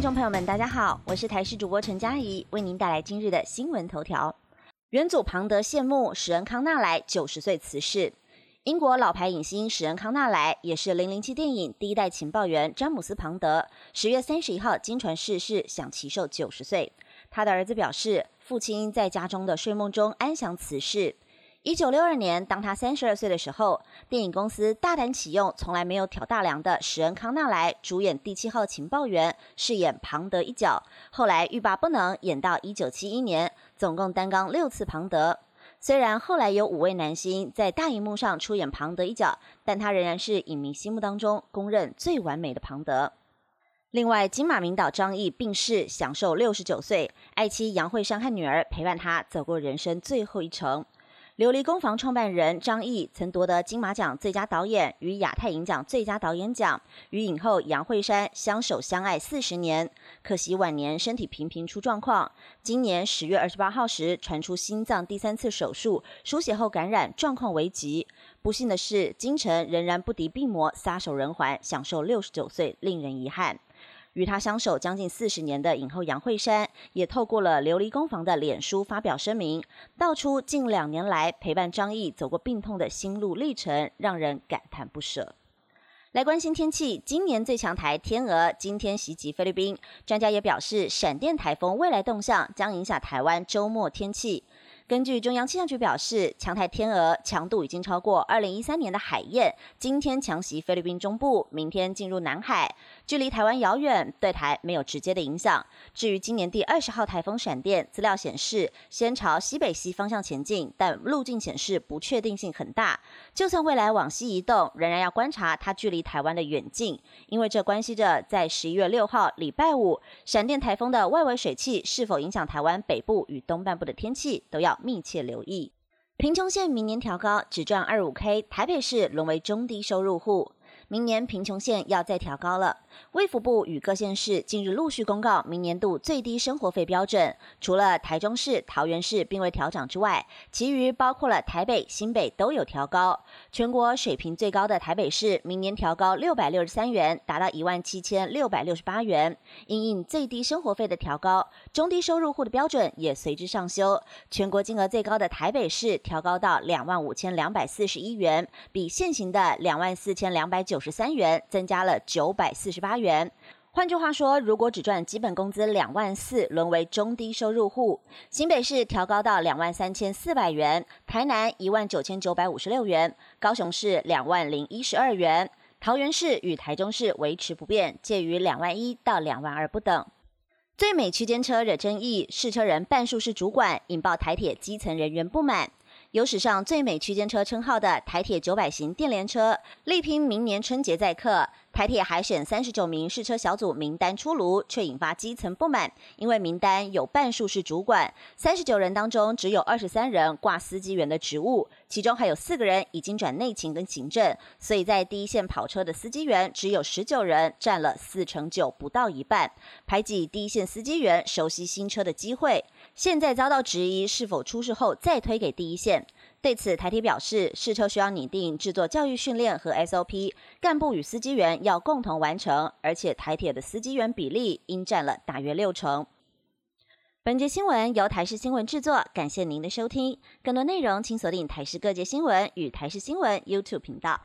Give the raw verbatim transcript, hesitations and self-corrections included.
听众朋友们，大家好，我是台视主播陈佳怡，为您带来今日的新闻头条。元祖庞德谢幕，史恩康纳莱九十岁辞世。英国老牌影星史恩康纳莱，也是零零七电影第一代情报员詹姆斯庞德，十月三十一号经传逝世，享其寿九十岁。他的儿子表示，父亲在家中的睡梦中安详辞世。一九六二年，当他三十二岁的时候，电影公司大胆启用从来没有挑大梁的史恩康纳莱主演第七号情报员，饰演庞德一角，后来欲罢不能，演到一九七一年，总共担纲六次庞德。虽然后来有五位男星在大荧幕上出演庞德一角，但他仍然是影迷心目当中公认最完美的庞德。另外，金马名导张译病逝，享受六十九岁，爱妻杨惠珊和女儿陪伴他走过人生最后一程。琉璃工坊创办人张译曾夺得金马奖最佳导演与亚太影奖最佳导演奖，与影后杨惠珊相守相爱四十年，可惜晚年身体频频出状况，今年十月二十八号时传出心脏第三次手术，输血后感染，状况危急。不幸的是，金城仍然不敌病魔，撒手人寰，享受六十九岁，令人遗憾。与他相守将近四十年的影后杨惠珊，也透过了琉璃工坊的脸书发表声明，道出近两年来陪伴张译走过病痛的心路历程，让人感叹不舍。来关心天气，今年最强台天鹅今天袭击菲律宾，专家也表示，闪电台风未来动向将影响台湾周末天气。根据中央气象局表示，强台天鹅强度已经超过二零一三年的海燕，今天强袭菲律宾中部，明天进入南海，距离台湾遥远，对台没有直接的影响。至于今年第二十号台风闪电，资料显示先朝西北西方向前进，但路径显示不确定性很大，就算未来往西移动，仍然要观察它距离台湾的远近，因为这关系着在十一月六号礼拜五，闪电台风的外围水汽是否影响台湾北部与东半部的天气，都要密切留意。贫穷线明年调高只赚 二十五K， 台北市沦为中低收入户。明年贫穷线要再调高了，卫福部与各县市近日陆续公告明年度最低生活费标准，除了台中市、桃园市并未调涨之外，其余包括了台北、新北都有调高。全国水平最高的台北市明年调高六百六十三元，达到一万七千六百六十八元。因应最低生活费的调高，中低收入户的标准也随之上修，全国金额最高的台北市调高到两万五千两百四十一元，比现行的两万四千两百九十三元增加了九百四十八元。换句话说，如果只赚基本工资两万四，沦为中低收入户。新北市调高到两万三千四百元，台南一万九千九百五十六元，高雄市两万零一十二元，桃园市与台中市维持不变，介于两万一到两万二不等。最美区间车惹争议，试车人半数是主管，引爆台铁基层人员不满。有史上最美区间车称号的台铁九百型电联车，力拼明年春节载客。台铁海选三十九名试车小组名单出炉，却引发基层不满，因为名单有半数是主管，三十九人当中只有二十三人挂司机员的职务，其中还有四个人已经转内勤跟行政，所以在第一线跑车的司机员只有十九人，占了 百分之四点九 不到一半，排挤第一线司机员熟悉新车的机会，现在遭到质疑是否出事后再推给第一线。对此，台铁表示，试车需要拟定制作教育训练和 S O P， 干部与司机员要共同完成，而且台铁的司机员比例应占了大约六成。本节新闻由台视新闻制作，感谢您的收听。更多内容请锁定台视各界新闻与台视新闻 YouTube 频道。